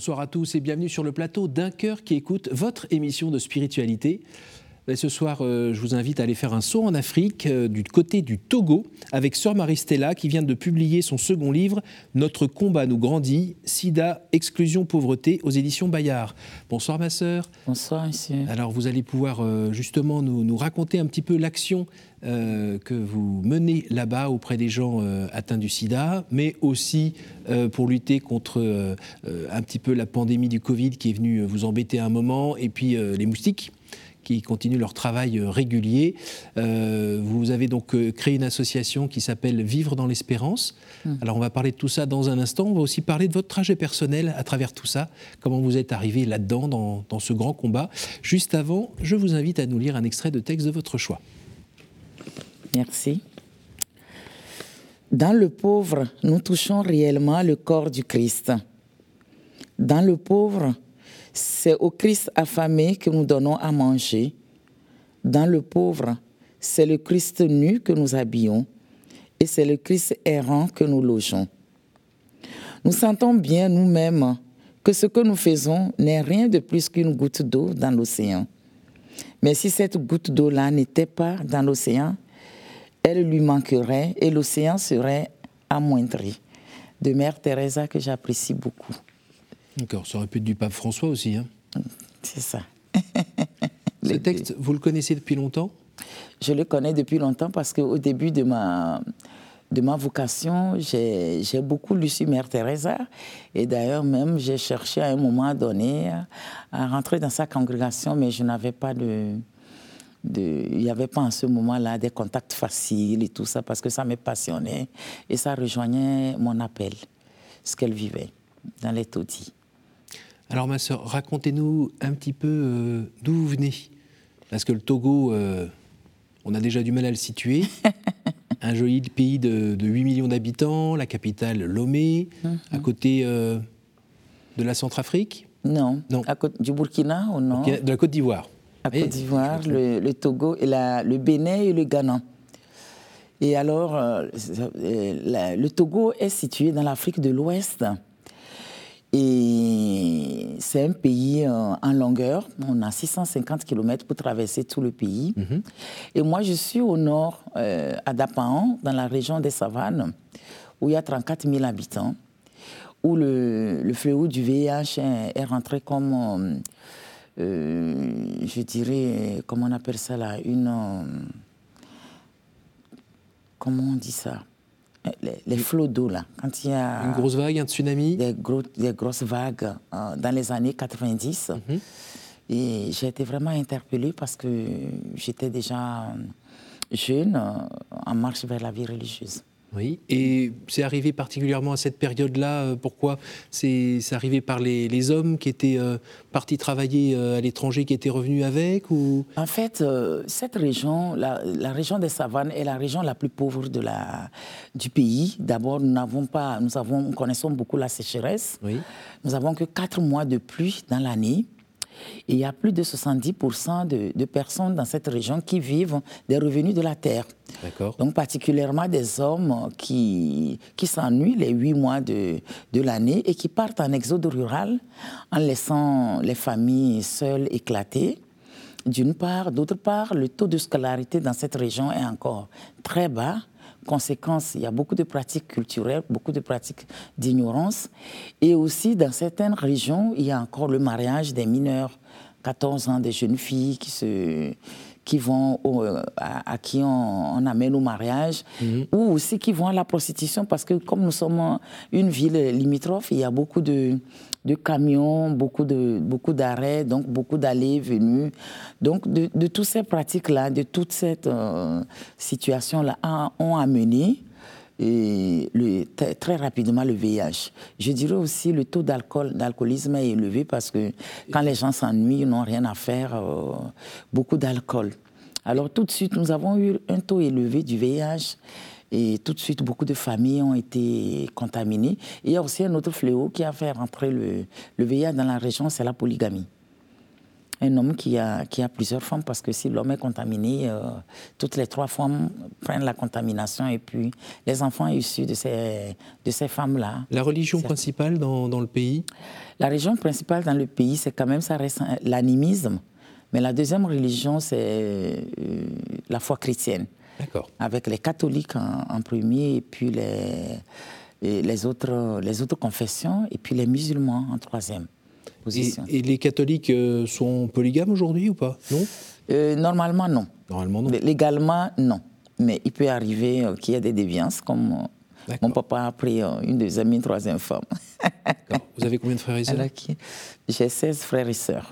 Bonsoir à tous et bienvenue sur le plateau d'Un Cœur qui écoute votre émission de spiritualité. Ce soir, je vous invite à aller faire un saut en Afrique, du côté du Togo, avec Sœur Marie Stella qui vient de publier son second livre « Notre combat nous grandit, sida, exclusion, pauvreté » aux éditions Bayard. Bonsoir ma sœur. Bonsoir monsieur. Alors vous allez pouvoir justement nous raconter un petit peu l'action que vous menez là-bas auprès des gens atteints du sida, mais aussi pour lutter contre un petit peu la pandémie du Covid qui est venue vous embêter à un moment, et puis les moustiques qui continuent leur travail régulier. Vous avez donc créé une association qui s'appelle Vivre dans l'Espérance. Alors on va parler de tout ça dans un instant. On va aussi parler de votre trajet personnel à travers tout ça, comment vous êtes arrivé là-dedans, dans ce grand combat. Juste avant, je vous invite à nous lire un extrait de texte de votre choix. Merci. Dans le pauvre, nous touchons réellement le corps du Christ. Dans le pauvre, c'est au Christ affamé que nous donnons à manger. Dans le pauvre, c'est le Christ nu que nous habillons et c'est le Christ errant que nous logeons. Nous sentons bien nous-mêmes que ce que nous faisons n'est rien de plus qu'une goutte d'eau dans l'océan. Mais si cette goutte d'eau-là n'était pas dans l'océan, elle lui manquerait et l'océan serait amoindri. De Mère Teresa que j'apprécie beaucoup. D'accord, ça aurait pu être du pape François aussi. Hein. C'est ça. Ce texte, vous le connaissez depuis longtemps ? Je le connais depuis longtemps parce qu'au début de ma vocation, j'ai beaucoup lu sur Mère Teresa. Et d'ailleurs, même, j'ai cherché à un moment donné à rentrer dans sa congrégation, mais je n'avais pas il n'y avait pas en ce moment-là des contacts faciles et tout ça, parce que ça me passionnait et ça rejoignait mon appel, ce qu'elle vivait dans les taudis. Alors ma sœur, racontez-nous un petit peu d'où vous venez. Parce que le Togo, on a déjà du mal à le situer. Un joli pays de 8 millions d'habitants, la capitale Lomé, à côté de la Centrafrique. Non. À côté du Burkina au nord. De la Côte d'Ivoire. Côte d'Ivoire, le Togo, et le Bénin et le Ghana. Et alors, le Togo est situé dans l'Afrique de l'Ouest. Et c'est un pays en longueur. On a 650 km pour traverser tout le pays. Et moi, je suis au nord, à Dapaong, dans la région des savanes, où il y a 34 000 habitants, où le fléau du VIH est rentré comme, je dirais, comment on appelle ça là, comment on dit ça ? Les flots d'eau, là, quand il y a... Une grosse vague, un tsunami ? Des grosses vagues dans les années 90. Et j'ai été vraiment interpellée parce que j'étais déjà jeune, en marche vers la vie religieuse. Oui, et c'est arrivé particulièrement à cette période-là, pourquoi ? C'est arrivé par les hommes qui étaient partis travailler à l'étranger, qui étaient revenus avec ou... En fait, cette région, la région des savanes, est la région la plus pauvre du pays. D'abord, nous connaissons beaucoup la sécheresse. Oui. Nous n'avons que 4 mois de pluie dans l'année. Et il y a plus de 70% de personnes dans cette région qui vivent des revenus de la terre. D'accord. Donc particulièrement des hommes qui s'ennuient les 8 mois de l'année et qui partent en exode rural en laissant les familles seules éclater. D'une part, d'autre part, le taux de scolarité dans cette région est encore très bas. Conséquence, il y a beaucoup de pratiques culturelles, beaucoup de pratiques d'ignorance. Et aussi, dans certaines régions, il y a encore le mariage des mineurs, 14 ans, des jeunes filles qui on amène au mariage, ou aussi qui vont à la prostitution, parce que comme nous sommes une ville limitrophe, il y a beaucoup de camions, beaucoup d'arrêts, donc beaucoup d'allées, venues. Donc de toutes ces pratiques-là, de toute cette situation-là, ont amené très rapidement le VIH. Je dirais aussi le taux d'alcoolisme est élevé parce que quand les gens s'ennuient, ils n'ont rien à faire, beaucoup d'alcool. Alors tout de suite, nous avons eu un taux élevé du VIH et tout de suite, beaucoup de familles ont été contaminées. Et il y a aussi un autre fléau qui a fait rentrer le VIH dans la région, c'est la polygamie. un homme qui a plusieurs femmes, parce que si l'homme est contaminé, toutes les trois femmes prennent la contamination et puis les enfants issus de ces femmes-là. La religion principale dans le pays ? La religion principale dans le pays, c'est quand même, ça reste l'animisme, mais la deuxième religion, c'est la foi chrétienne. D'accord. Avec les catholiques en premier et puis les autres confessions et puis les musulmans en troisième. Et les catholiques sont polygames aujourd'hui ou pas? Non. Normalement, non. Normalement, non. Légalement, non. Mais il peut arriver qu'il y ait des déviances, comme mon papa a pris une deuxième, une troisième femme. D'accord. Vous avez combien de frères et sœurs? J'ai 16 frères et sœurs.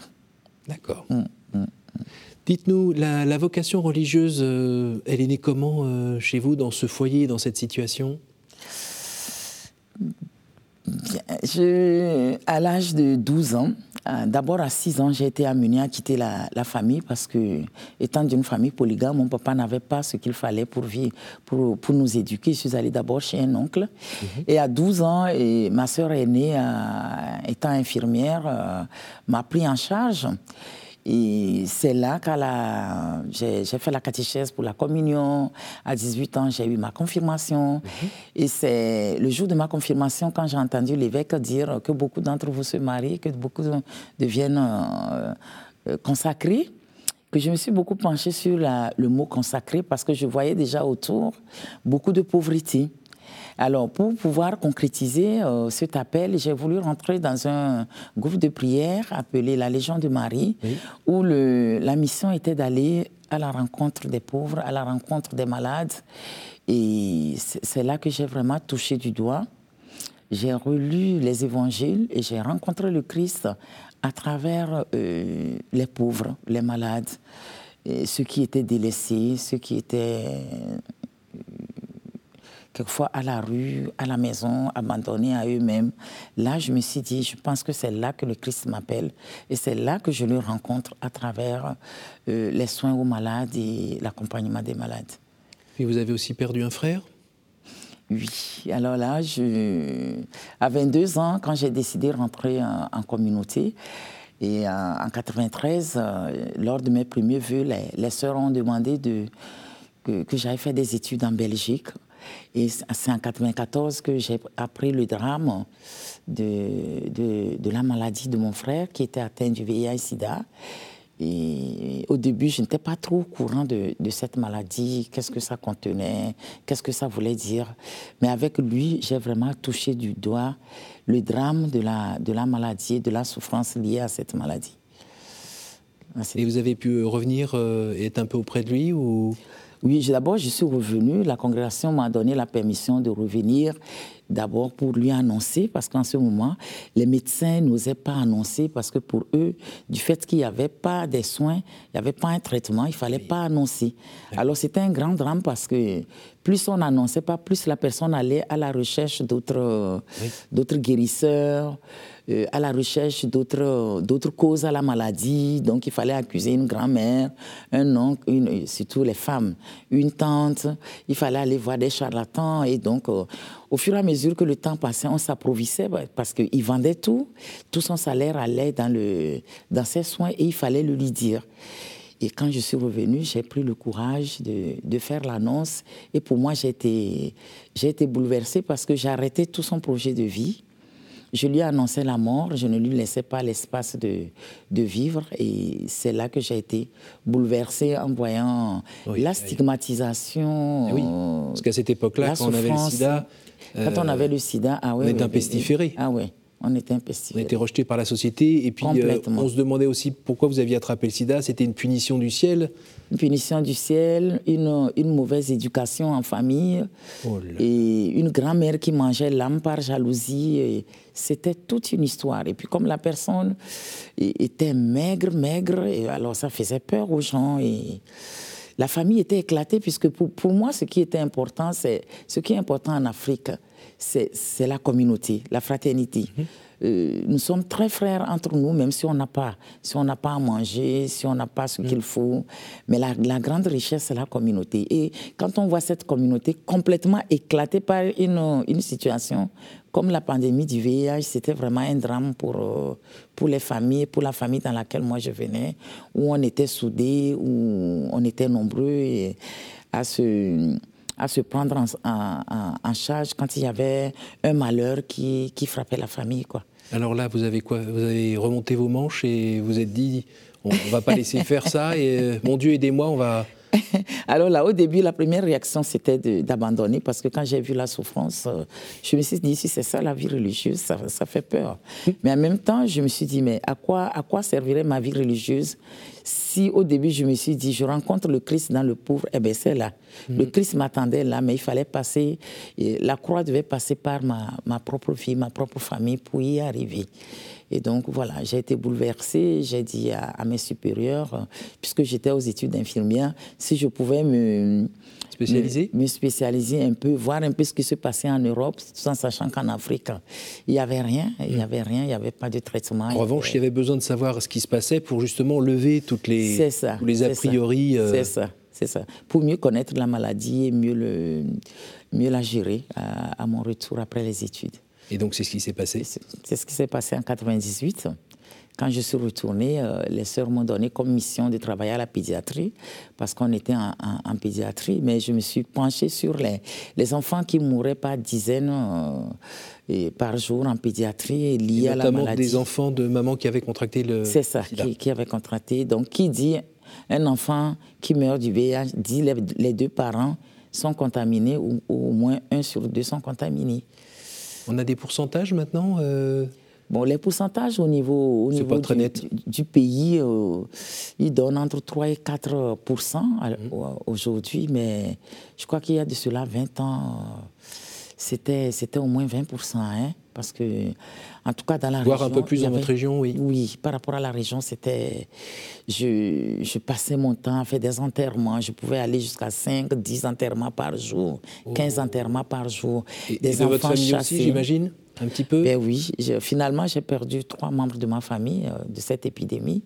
D'accord. Dites-nous, la vocation religieuse, elle est née comment chez vous, dans ce foyer, dans cette situation? À l'âge de 12 ans, d'abord à 6 ans, j'ai été amenée à quitter la famille parce que, étant d'une famille polygame, mon papa n'avait pas ce qu'il fallait pour vivre, pour nous éduquer. Je suis allée d'abord chez un oncle. Et à 12 ans, ma sœur aînée, étant infirmière, m'a pris en charge. Et c'est là que j'ai fait la catéchèse pour la communion. À 18 ans, j'ai eu ma confirmation. Et c'est le jour de ma confirmation quand j'ai entendu l'évêque dire que beaucoup d'entre vous se marient, que beaucoup deviennent consacrés, que je me suis beaucoup penchée sur le mot « consacré » parce que je voyais déjà autour beaucoup de pauvreté. Alors, pour pouvoir concrétiser cet appel, j'ai voulu rentrer dans un groupe de prière appelé la Légion de Marie, où la mission était d'aller à la rencontre des pauvres, à la rencontre des malades. Et c'est là que j'ai vraiment touché du doigt. J'ai relu les évangiles et j'ai rencontré le Christ à travers les pauvres, les malades, et ceux qui étaient délaissés, ceux qui étaient... quelquefois à la rue, à la maison, abandonnés à eux-mêmes. Là, je me suis dit, je pense que c'est là que le Christ m'appelle et c'est là que je le rencontre à travers les soins aux malades et l'accompagnement des malades. Et vous avez aussi perdu un frère ? Oui, alors là, à 22 ans, quand j'ai décidé de rentrer en communauté, et en 93, lors de mes premiers vœux, les sœurs ont demandé que j'aille faire des études en Belgique. Et c'est en 1994 que j'ai appris le drame de la maladie de mon frère qui était atteint du VIH/SIDA. Et au début, je n'étais pas trop au courant de cette maladie, qu'est-ce que ça contenait, qu'est-ce que ça voulait dire. Mais avec lui, j'ai vraiment touché du doigt le drame de la maladie, de la souffrance liée à cette maladie. Et vous avez pu revenir et être un peu auprès de lui ou... Oui, d'abord, je suis revenue. La congrégation m'a donné la permission de revenir, d'abord pour lui annoncer, parce qu'en ce moment, les médecins n'osaient pas annoncer, parce que pour eux, du fait qu'il n'y avait pas des soins, il n'y avait pas un traitement, il ne fallait pas annoncer. Alors, c'était un grand drame, parce que plus on n'annonçait pas, plus la personne allait à la recherche d'autres guérisseurs, à la recherche d'autres causes à la maladie. Donc, il fallait accuser une grand-mère, un oncle, surtout les femmes, une tante. Il fallait aller voir des charlatans. Et donc, au fur et à mesure que le temps passait, on s'approvissait parce qu'ils vendaient tout. Tout son salaire allait dans ses soins et il fallait le lui dire. Et quand je suis revenue, j'ai pris le courage de faire l'annonce. Et pour moi, j'ai été bouleversée parce que j'ai arrêté tout son projet de vie. Je lui annonçais la mort, je ne lui laissais pas l'espace de vivre. Et c'est là que j'ai été bouleversée en voyant la stigmatisation. Oui, parce qu'à cette époque-là, quand on avait le sida... Quand on avait le sida, on était impestiférés. Ah oui, on était impestiférés. On était rejetés par la société. Et puis on se demandait aussi pourquoi vous aviez attrapé le sida. C'était une punition du ciel. Une punition du ciel, une mauvaise éducation en famille, et une grand-mère qui mangeait l'âme par jalousie. Et c'était toute une histoire. Et puis comme la personne était maigre, et alors ça faisait peur aux gens. Et la famille était éclatée, puisque pour moi, ce qui est important en Afrique, c'est la communauté, la fraternité. Mmh. Nous sommes très frères entre nous, même si on n'a pas, à manger, si on n'a pas ce qu'il faut. Mais la grande richesse, c'est la communauté. Et quand on voit cette communauté complètement éclatée par une situation comme la pandémie du VIH, c'était vraiment un drame pour les familles, pour la famille dans laquelle moi je venais, où on était soudés, où on était nombreux à se prendre en charge quand il y avait un malheur qui frappait la famille, quoi. Alors là, vous avez quoi? Vous avez remonté vos manches et vous êtes dit, on ne va pas laisser faire ça, et mon Dieu, aidez-moi, on va... Alors là, au début, la première réaction, c'était d'abandonner, parce que quand j'ai vu la souffrance, je me suis dit, si c'est ça la vie religieuse, ça fait peur. Mais en même temps, je me suis dit, mais à quoi servirait ma vie religieuse si au début, je me suis dit, je rencontre le Christ dans le pauvre, eh bien c'est là. Le Christ m'attendait là, mais il fallait passer, la croix devait passer par ma propre vie, ma propre famille pour y arriver. Et donc voilà, j'ai été bouleversée, j'ai dit à mes supérieurs, puisque j'étais aux études d'infirmière, si je pouvais me spécialiser un peu, voir un peu ce qui se passait en Europe, tout en sachant qu'en Afrique, il n'y avait rien, il n'y avait pas de traitement. En revanche, il y avait besoin de savoir ce qui se passait pour justement lever tous les a priori. C'est ça. Pour mieux connaître la maladie et mieux la gérer à mon retour après les études. Et donc, c'est ce qui s'est passé? C'est ce qui s'est passé en 1998. Quand je suis retournée, les sœurs m'ont donné comme mission de travailler à la pédiatrie, parce qu'on était en pédiatrie, mais je me suis penchée sur les enfants qui mouraient par dizaines et par jour en pédiatrie, liés à la maladie. Notamment des enfants de maman qui avaient contracté le SIDA. C'est ça, qui avaient contracté. Donc, qui dit un enfant qui meurt du VIH, dit les deux parents sont contaminés, ou au moins 1 sur 2 sont contaminés. On a des pourcentages maintenant Bon, les pourcentages au niveau du pays, ils donnent entre 3 et 4 aujourd'hui, mais je crois qu'il y a de cela 20 ans, c'était au moins 20%, hein, parce que, en tout cas, dans la région... Voire un peu plus dans votre région, oui. Oui, par rapport à la région, c'était... Je passais mon temps à faire des enterrements, je pouvais aller jusqu'à 5, 10 enterrements par jour, 15 enterrements par jour, des enfants chassés. Et de votre famille aussi, j'imagine ? Un petit peu. Ben oui, finalement j'ai perdu 3 membres de ma famille de cette épidémie,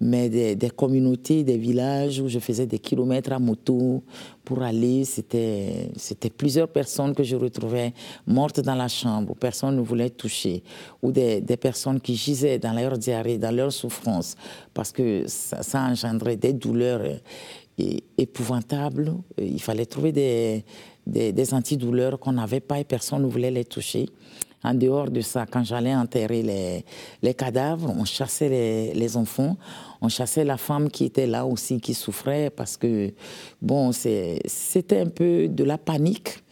mais des communautés, des villages où je faisais des kilomètres à moto pour aller, c'était plusieurs personnes que je retrouvais mortes dans la chambre, où personne ne voulait toucher, ou des personnes qui gisaient dans leur diarrhée, dans leur souffrance, parce que ça engendrait des douleurs épouvantables. Il fallait trouver des antidouleurs qu'on n'avait pas et personne ne voulait les toucher. En dehors de ça, quand j'allais enterrer les cadavres, on chassait les enfants, on chassait la femme qui était là aussi, qui souffrait, parce que, bon, c'était un peu de la panique.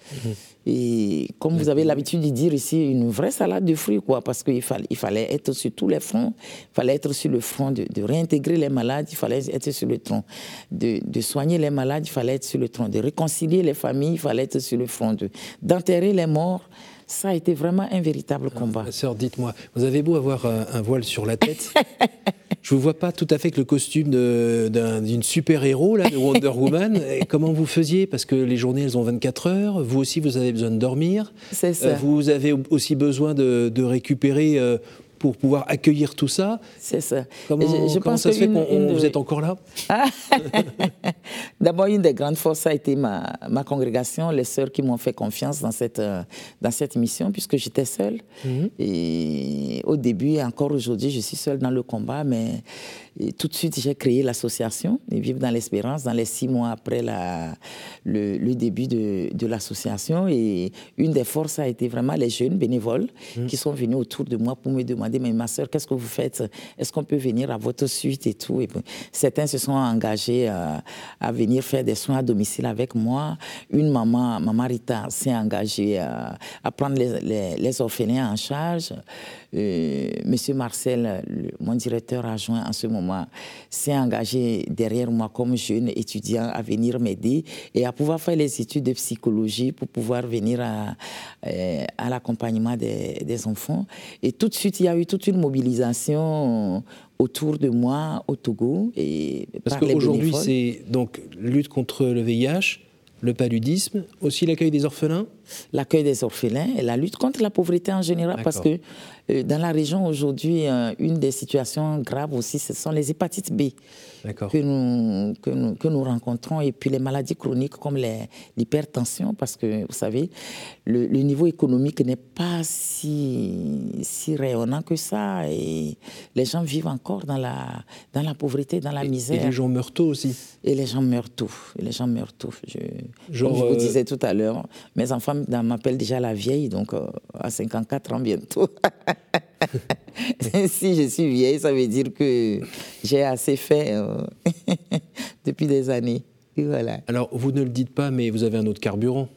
Et comme vous avez l'habitude de dire ici, une vraie salade de fruits, quoi, parce qu'il fallait être sur tous les fronts, il fallait être sur le front de réintégrer les malades, il fallait être sur le front de soigner les malades, il fallait être sur le front de réconcilier les familles, il fallait être sur le front d'enterrer les morts. Ça a été vraiment un véritable combat. Ma sœur, dites-moi, vous avez beau avoir un voile sur la tête, je ne vous vois pas tout à fait avec le costume d'une super-héros, là, de Wonder Woman. Et comment vous faisiez? Parce que les journées, elles ont 24 heures. Vous aussi, vous avez besoin de dormir. C'est ça. Vous avez aussi besoin de récupérer... pour pouvoir accueillir tout ça. C'est ça. Comment ça se fait que vous êtes encore là? D'abord, une des grandes forces a été ma congrégation, les sœurs qui m'ont fait confiance dans cette mission, puisque j'étais seule. Et au début, encore aujourd'hui, je suis seule dans le combat, mais tout de suite, j'ai créé l'association Vivre dans l'Espérance, dans les 6 mois après le début de l'association. Et une des forces a été vraiment les jeunes bénévoles qui sont venus autour de moi pour me demander « Mais ma sœur, qu'est-ce que vous faites? Est-ce qu'on peut venir à votre suite et tout ?» Et certains se sont engagés à venir faire des soins à domicile avec moi. Une maman, Maman Rita, s'est engagée à prendre les orphelins en charge. Monsieur Marcel, mon directeur adjoint en ce moment, s'est engagé derrière moi comme jeune étudiant à venir m'aider et à pouvoir faire les études de psychologie pour pouvoir venir à l'accompagnement des enfants. Et tout de suite, il y a eu toute une mobilisation autour de moi, au Togo. Et parce qu'aujourd'hui, c'est donc lutte contre le VIH, le paludisme, aussi l'accueil des orphelins. l'accueil des orphelins et la lutte contre la pauvreté en général. Parce que dans la région aujourd'hui, une des situations graves aussi, ce sont les hépatites B que nous rencontrons, et puis les maladies chroniques comme l'hypertension, parce que vous savez, le niveau économique n'est pas si rayonnant que ça, et les gens vivent encore dans la pauvreté, dans la misère. Et les gens meurent tôt aussi. Et les gens meurent tôt. Comme je vous disais tout à l'heure, mes enfants m'appellent déjà la vieille, donc à 54 ans bientôt. Si je suis vieille, ça veut dire que j'ai assez fait depuis des années. Voilà. Alors, vous ne le dites pas, mais vous avez un autre carburant.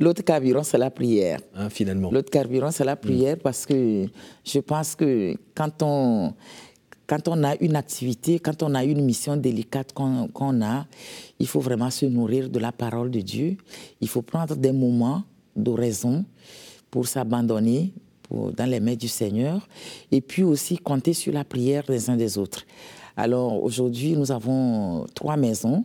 L'autre carburant, c'est la prière. Hein, finalement. L'autre carburant, c'est la prière, parce que je pense que quand on a une activité, quand on a une mission délicate qu'on a, il faut vraiment se nourrir de la parole de Dieu. Il faut prendre des moments d'oraison pour s'abandonner dans les mains du Seigneur, et puis aussi compter sur la prière des uns des autres. Alors aujourd'hui, nous avons 3 maisons.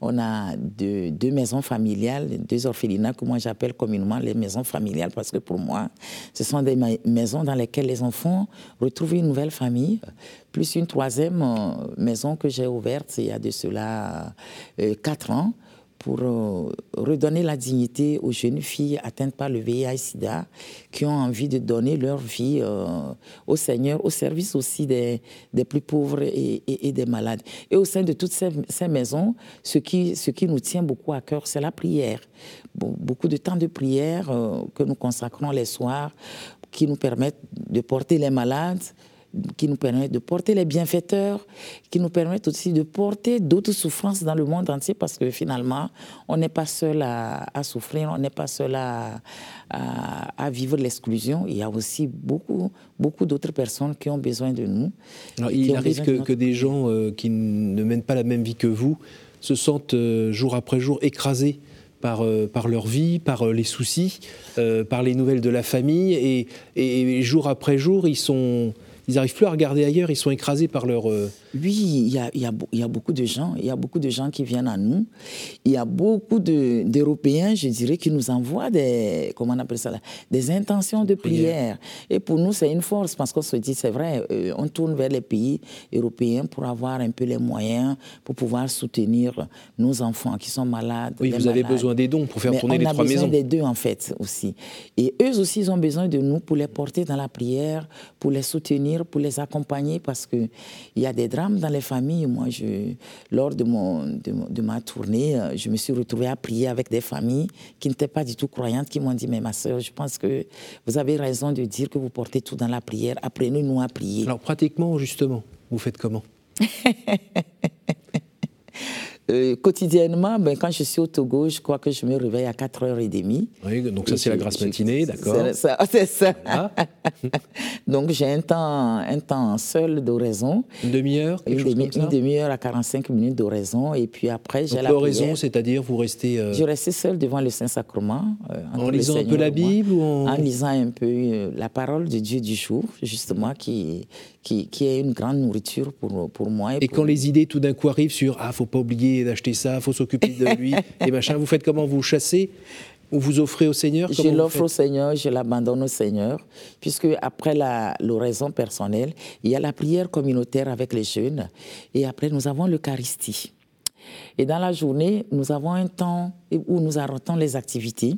On a 2 maisons familiales, 2 orphelinats que moi j'appelle communément les maisons familiales, parce que pour moi, ce sont des maisons dans lesquelles les enfants retrouvent une nouvelle famille, plus une 3e maison que j'ai ouverte il y a de cela 4 ans, pour redonner la dignité aux jeunes filles atteintes par le VIH/SIDA qui ont envie de donner leur vie au Seigneur, au service aussi des plus pauvres et des malades. Et au sein de toutes ces maisons, ce qui nous tient beaucoup à cœur, c'est la prière. Beaucoup de temps de prière que nous consacrons les soirs, qui nous permettent de porter les malades, qui nous permettent de porter les bienfaiteurs, qui nous permettent aussi de porter d'autres souffrances dans le monde entier, parce que finalement, on n'est pas seul à souffrir, on n'est pas seul à vivre l'exclusion. Il y a aussi beaucoup, beaucoup d'autres personnes qui ont besoin de nous. Alors, il arrive que des gens qui ne mènent pas la même vie que vous se sentent jour après jour écrasés par leur vie, par les soucis, par les nouvelles de la famille, et jour après jour, ils n'arrivent plus à regarder ailleurs, ils sont écrasés par leur... Oui, il y a beaucoup de gens, qui viennent à nous. Il y a beaucoup d'Européens, je dirais, qui nous envoient des intentions de prière. Et pour nous, c'est une force, parce qu'on se dit, c'est vrai, on tourne vers les pays européens pour avoir un peu les moyens, pour pouvoir soutenir nos enfants qui sont malades. Oui, vous avez besoin des dons pour faire tourner les 3 maisons. On a besoin des 2, en fait, aussi. Et eux aussi, ils ont besoin de nous pour les porter dans la prière, pour les soutenir, pour les accompagner, parce qu'il y a des drames dans les familles. Moi, lors de ma tournée, je me suis retrouvée à prier avec des familles qui n'étaient pas du tout croyantes, qui m'ont dit « Mais ma sœur, je pense que vous avez raison de dire que vous portez tout dans la prière. Apprenez-nous à prier. » Alors, pratiquement, justement, vous faites comment? Quotidiennement, quand je suis au Togo, je crois que je me réveille à 4h30. Oui, donc ça, c'est la grasse matinée, d'accord. C'est ça. Voilà. Donc j'ai un temps seul d'oraison. Une demi-heure, une demi-heure à 45 minutes d'oraison. Et puis après, j'ai la prière. L'oraison, c'est-à-dire vous restez... Je restais seule devant le Saint-Sacrement. En lisant un peu la Bible ou en lisant un peu la parole de Dieu du jour, justement, qui est une grande nourriture pour moi. Et quand les idées, tout d'un coup, arrivent sur « Ah, il ne faut pas oublier d'acheter ça, il faut s'occuper de lui », et machin. Vous faites comment? Vous chassez ou vous offrez au Seigneur? Je l'offre au Seigneur, je l'abandonne au Seigneur, puisque après l'oraison personnelle, il y a la prière communautaire avec les jeunes, et après nous avons l'Eucharistie. Et dans la journée, nous avons un temps où nous arrêtons les activités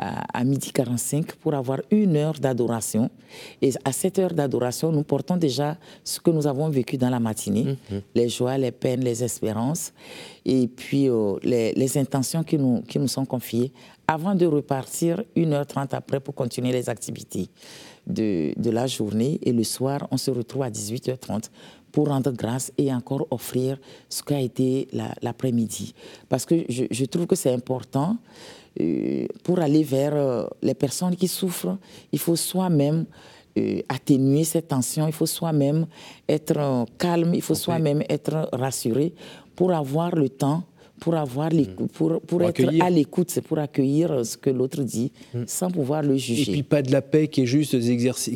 à 12h45 pour avoir 1 heure d'adoration. Et à cette heure d'adoration, nous portons déjà ce que nous avons vécu dans la matinée, les joies, les peines, les espérances, et puis les intentions qui nous sont confiées, avant de repartir 1h30 après pour continuer les activités de la journée. Et le soir, on se retrouve à 18h30 pour rendre grâce et encore offrir ce qu'a été l'après-midi. Parce que je trouve que c'est important. Pour aller vers les personnes qui souffrent, il faut soi-même atténuer cette tension, il faut soi-même être calme, il faut soi-même être rassuré pour avoir le temps, pour avoir pour être à l'écoute, c'est pour accueillir ce que l'autre dit sans pouvoir le juger. Et puis pas de la paix qui est juste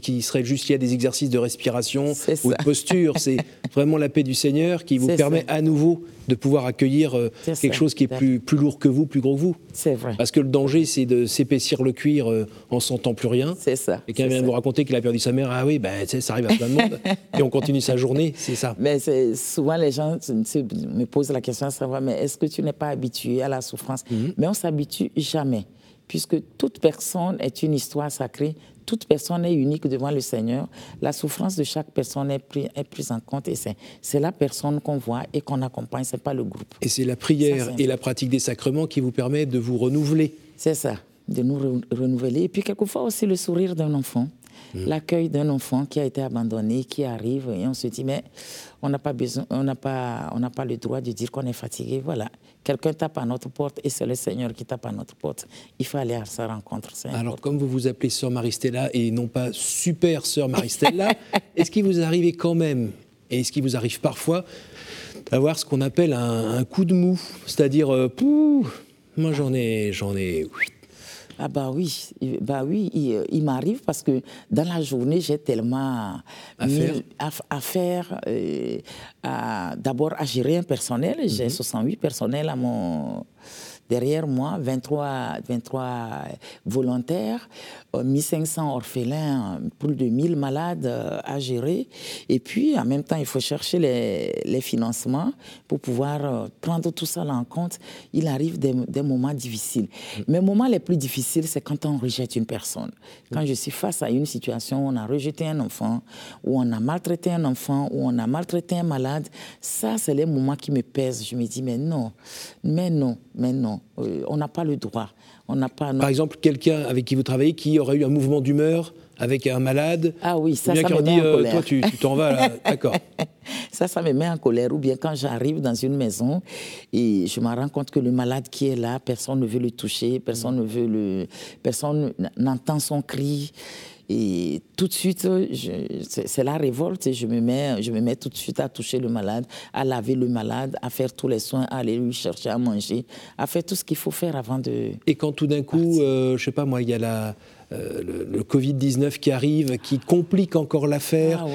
qui serait juste liée à des exercices de respiration ou de posture. C'est vraiment la paix du Seigneur qui vous permet à nouveau de pouvoir accueillir quelque chose qui est plus lourd que vous, plus gros que vous. C'est vrai. Parce que le danger, c'est de s'épaissir le cuir en sentant plus rien. C'est ça. Quelqu'un vient vous raconter qu'il a perdu sa mère, ah oui, ben, ça arrive à plein de monde, et on continue sa journée, c'est ça. Mais souvent, les gens me posent la question à savoir, mais est-ce que tu n'es pas habitué à la souffrance? Mais on ne s'habitue jamais, puisque toute personne est une histoire sacrée, toute personne est unique devant le Seigneur. La souffrance de chaque personne est prise en compte et c'est la personne qu'on voit et qu'on accompagne, c'est pas le groupe. Et c'est la prière et la pratique des sacrements qui vous permet de vous renouveler. C'est ça, de nous renouveler. Et puis quelquefois aussi le sourire d'un enfant, l'accueil d'un enfant qui a été abandonné, qui arrive et on se dit mais on n'a pas besoin, on n'a pas le droit de dire qu'on est fatigué. Voilà, quelqu'un tape à notre porte et c'est le Seigneur qui tape à notre porte. Il faut aller à sa rencontre. Alors, comme vous vous appelez Sœur Marie Stella et non pas Super Sœur Marie Stella, est-ce qu'il vous arrive quand même, et est-ce qu'il vous arrive parfois, d'avoir ce qu'on appelle un coup de mou, c'est-à-dire, moi j'en ai. Ah bah oui, il m'arrive parce que dans la journée, j'ai tellement à faire, d'abord à gérer un personnel, j'ai 68 personnels derrière moi, 23 volontaires, 1500 orphelins, plus de 1000 malades à gérer. Et puis, en même temps, il faut chercher les financements pour pouvoir prendre tout ça en compte. Il arrive des moments difficiles. Mais les moments les plus difficiles, c'est quand on rejette une personne. Quand je suis face à une situation où on a rejeté un enfant, où on a maltraité un enfant, où on a maltraité un malade, ça, c'est les moments qui me pèsent. Je me dis, mais non. On n'a pas le droit. Par exemple, quelqu'un avec qui vous travaillez qui aurait eu un mouvement d'humeur avec un malade. Ah oui, ça me met en colère. Toi, tu t'en vas, là. D'accord. Ça me met en colère. Ou bien quand j'arrive dans une maison et je me rends compte que le malade qui est là, personne ne veut le toucher, personne n'entend son cri. Et tout de suite, c'est la révolte et je me mets tout de suite à toucher le malade, à laver le malade, à faire tous les soins, à aller lui chercher à manger, à faire tout ce qu'il faut faire avant de... Et quand tout d'un coup, je sais pas moi, il y a le Covid-19 qui arrive, qui complique encore l'affaire,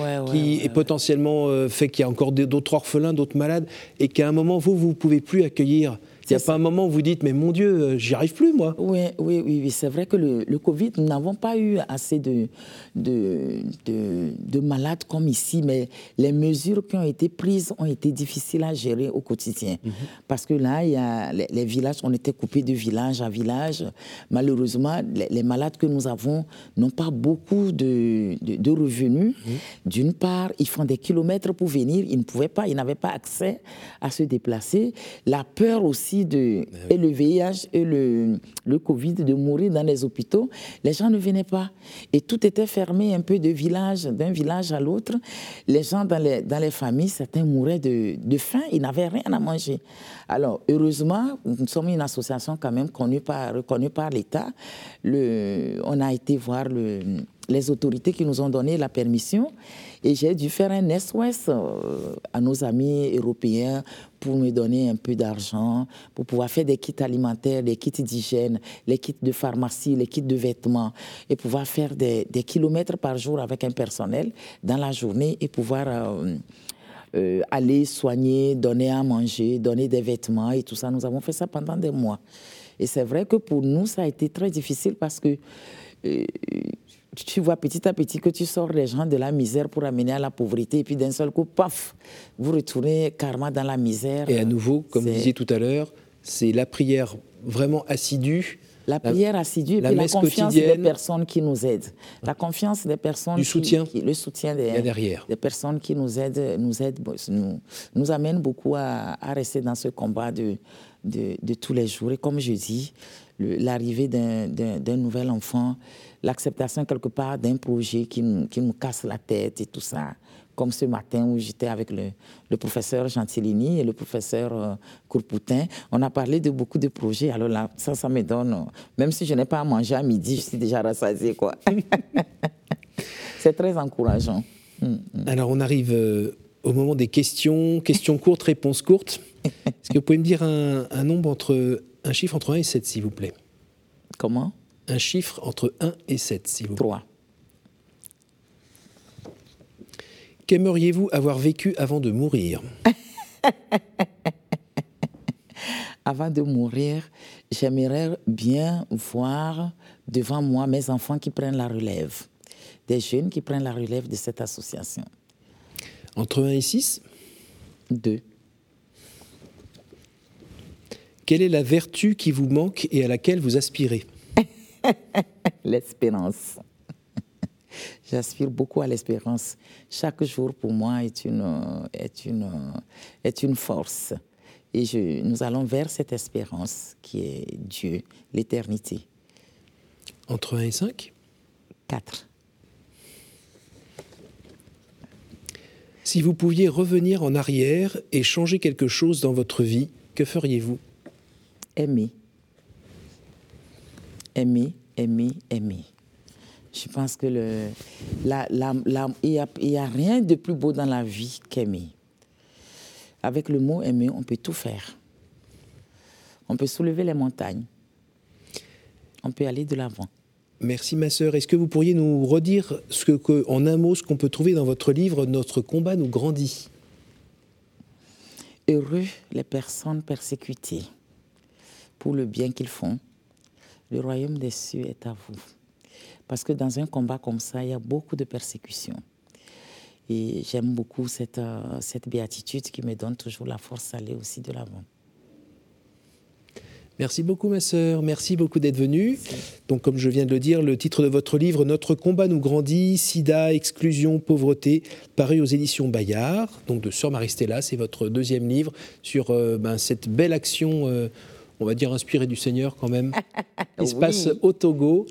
potentiellement fait qu'il y a encore d'autres orphelins, d'autres malades, et qu'à un moment, vous ne pouvez plus accueillir... Il n'y a pas un moment où vous dites, mais mon Dieu, j'y arrive plus, moi. Oui, c'est vrai que le Covid, nous n'avons pas eu assez de malades comme ici, mais les mesures qui ont été prises ont été difficiles à gérer au quotidien. Parce que là, il y a les villages, on était coupés de village à village. Malheureusement, les malades que nous avons n'ont pas beaucoup de revenus. D'une part, ils font des kilomètres pour venir, ils n'avaient pas accès à se déplacer. La peur aussi, et le VIH et le Covid, de mourir dans les hôpitaux, les gens ne venaient pas. Et tout était fermé un peu d'un village à l'autre. Les gens dans les familles, certains mouraient de faim, ils n'avaient rien à manger. Alors, heureusement, nous sommes une association quand même reconnue par l'État. On a été voir les autorités qui nous ont donné la permission et j'ai dû faire un SOS à nos amis européens pour me donner un peu d'argent, pour pouvoir faire des kits alimentaires, des kits d'hygiène, les kits de pharmacie, les kits de vêtements et pouvoir faire des kilomètres par jour avec un personnel dans la journée et pouvoir aller soigner, donner à manger, donner des vêtements et tout ça. Nous avons fait ça pendant des mois. Et c'est vrai que pour nous, ça a été très difficile parce que tu vois petit à petit que tu sors les gens de la misère pour amener à la pauvreté et puis d'un seul coup, paf, vous retournez carrément dans la misère. Et à nouveau, comme vous disiez tout à l'heure, c'est la prière vraiment assidue. La prière assidue et puis la confiance des personnes qui nous aident. La confiance des personnes le soutien des personnes qui nous amène beaucoup à rester dans ce combat de tous les jours. Et comme je dis, l'arrivée d'un nouvel enfant, l'acceptation quelque part d'un projet qui nous casse la tête et tout ça. Comme ce matin où j'étais avec le professeur Gentilini et le professeur Courpoutin, on a parlé de beaucoup de projets. Alors là, ça me donne... même si je n'ai pas à manger à midi, je suis déjà rassasiée, quoi. C'est très encourageant. Alors, on arrive au moment des questions. Questions courtes, réponses courtes. Est-ce que vous pouvez me dire un chiffre entre 1 et 7, s'il vous plaît? Comment? Un chiffre entre 1 et 7, s'il vous plaît. 3. Qu'aimeriez-vous avoir vécu avant de mourir? avant de mourir, j'aimerais bien voir devant moi mes enfants qui prennent la relève, des jeunes qui prennent la relève de cette association. Entre 1 et 6 ? 2. Quelle est la vertu qui vous manque et à laquelle vous aspirez ? L'espérance. J'aspire beaucoup à l'espérance. Chaque jour, pour moi, est une force. Et nous allons vers cette espérance qui est Dieu, l'éternité. Entre 1 et 5 ? 4. Si vous pouviez revenir en arrière et changer quelque chose dans votre vie, que feriez-vous ? Aimer. Aimer, aimer, aimer. Je pense que il n'y a rien de plus beau dans la vie qu'aimer. Avec le mot aimer, on peut tout faire. On peut soulever les montagnes. On peut aller de l'avant. Merci ma sœur. Est-ce que vous pourriez nous redire en un mot ce qu'on peut trouver dans votre livre « Notre combat nous grandit ». Heureux les personnes persécutées pour le bien qu'ils font. Le royaume des cieux est à vous. Parce que dans un combat comme ça, il y a beaucoup de persécutions. Et j'aime beaucoup cette béatitude qui me donne toujours la force d'aller aussi de l'avant. Merci beaucoup ma sœur, merci beaucoup d'être venue. Donc comme je viens de le dire, le titre de votre livre « Notre combat nous grandit, sida, exclusion, pauvreté » paru aux éditions Bayard, donc de Sœur Marie Stella, c'est votre deuxième livre sur cette belle action, on va dire inspirée du Seigneur quand même, qui se passe au Togo.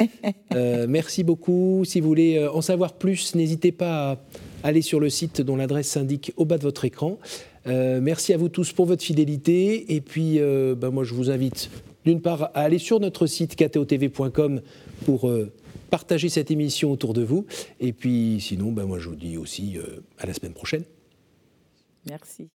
Merci beaucoup, si vous voulez en savoir plus, n'hésitez pas à aller sur le site dont l'adresse s'indique au bas de votre écran. Merci à vous tous pour votre fidélité et puis moi je vous invite d'une part à aller sur notre site ktotv.com pour partager cette émission autour de vous et puis sinon moi je vous dis aussi à la semaine prochaine. Merci.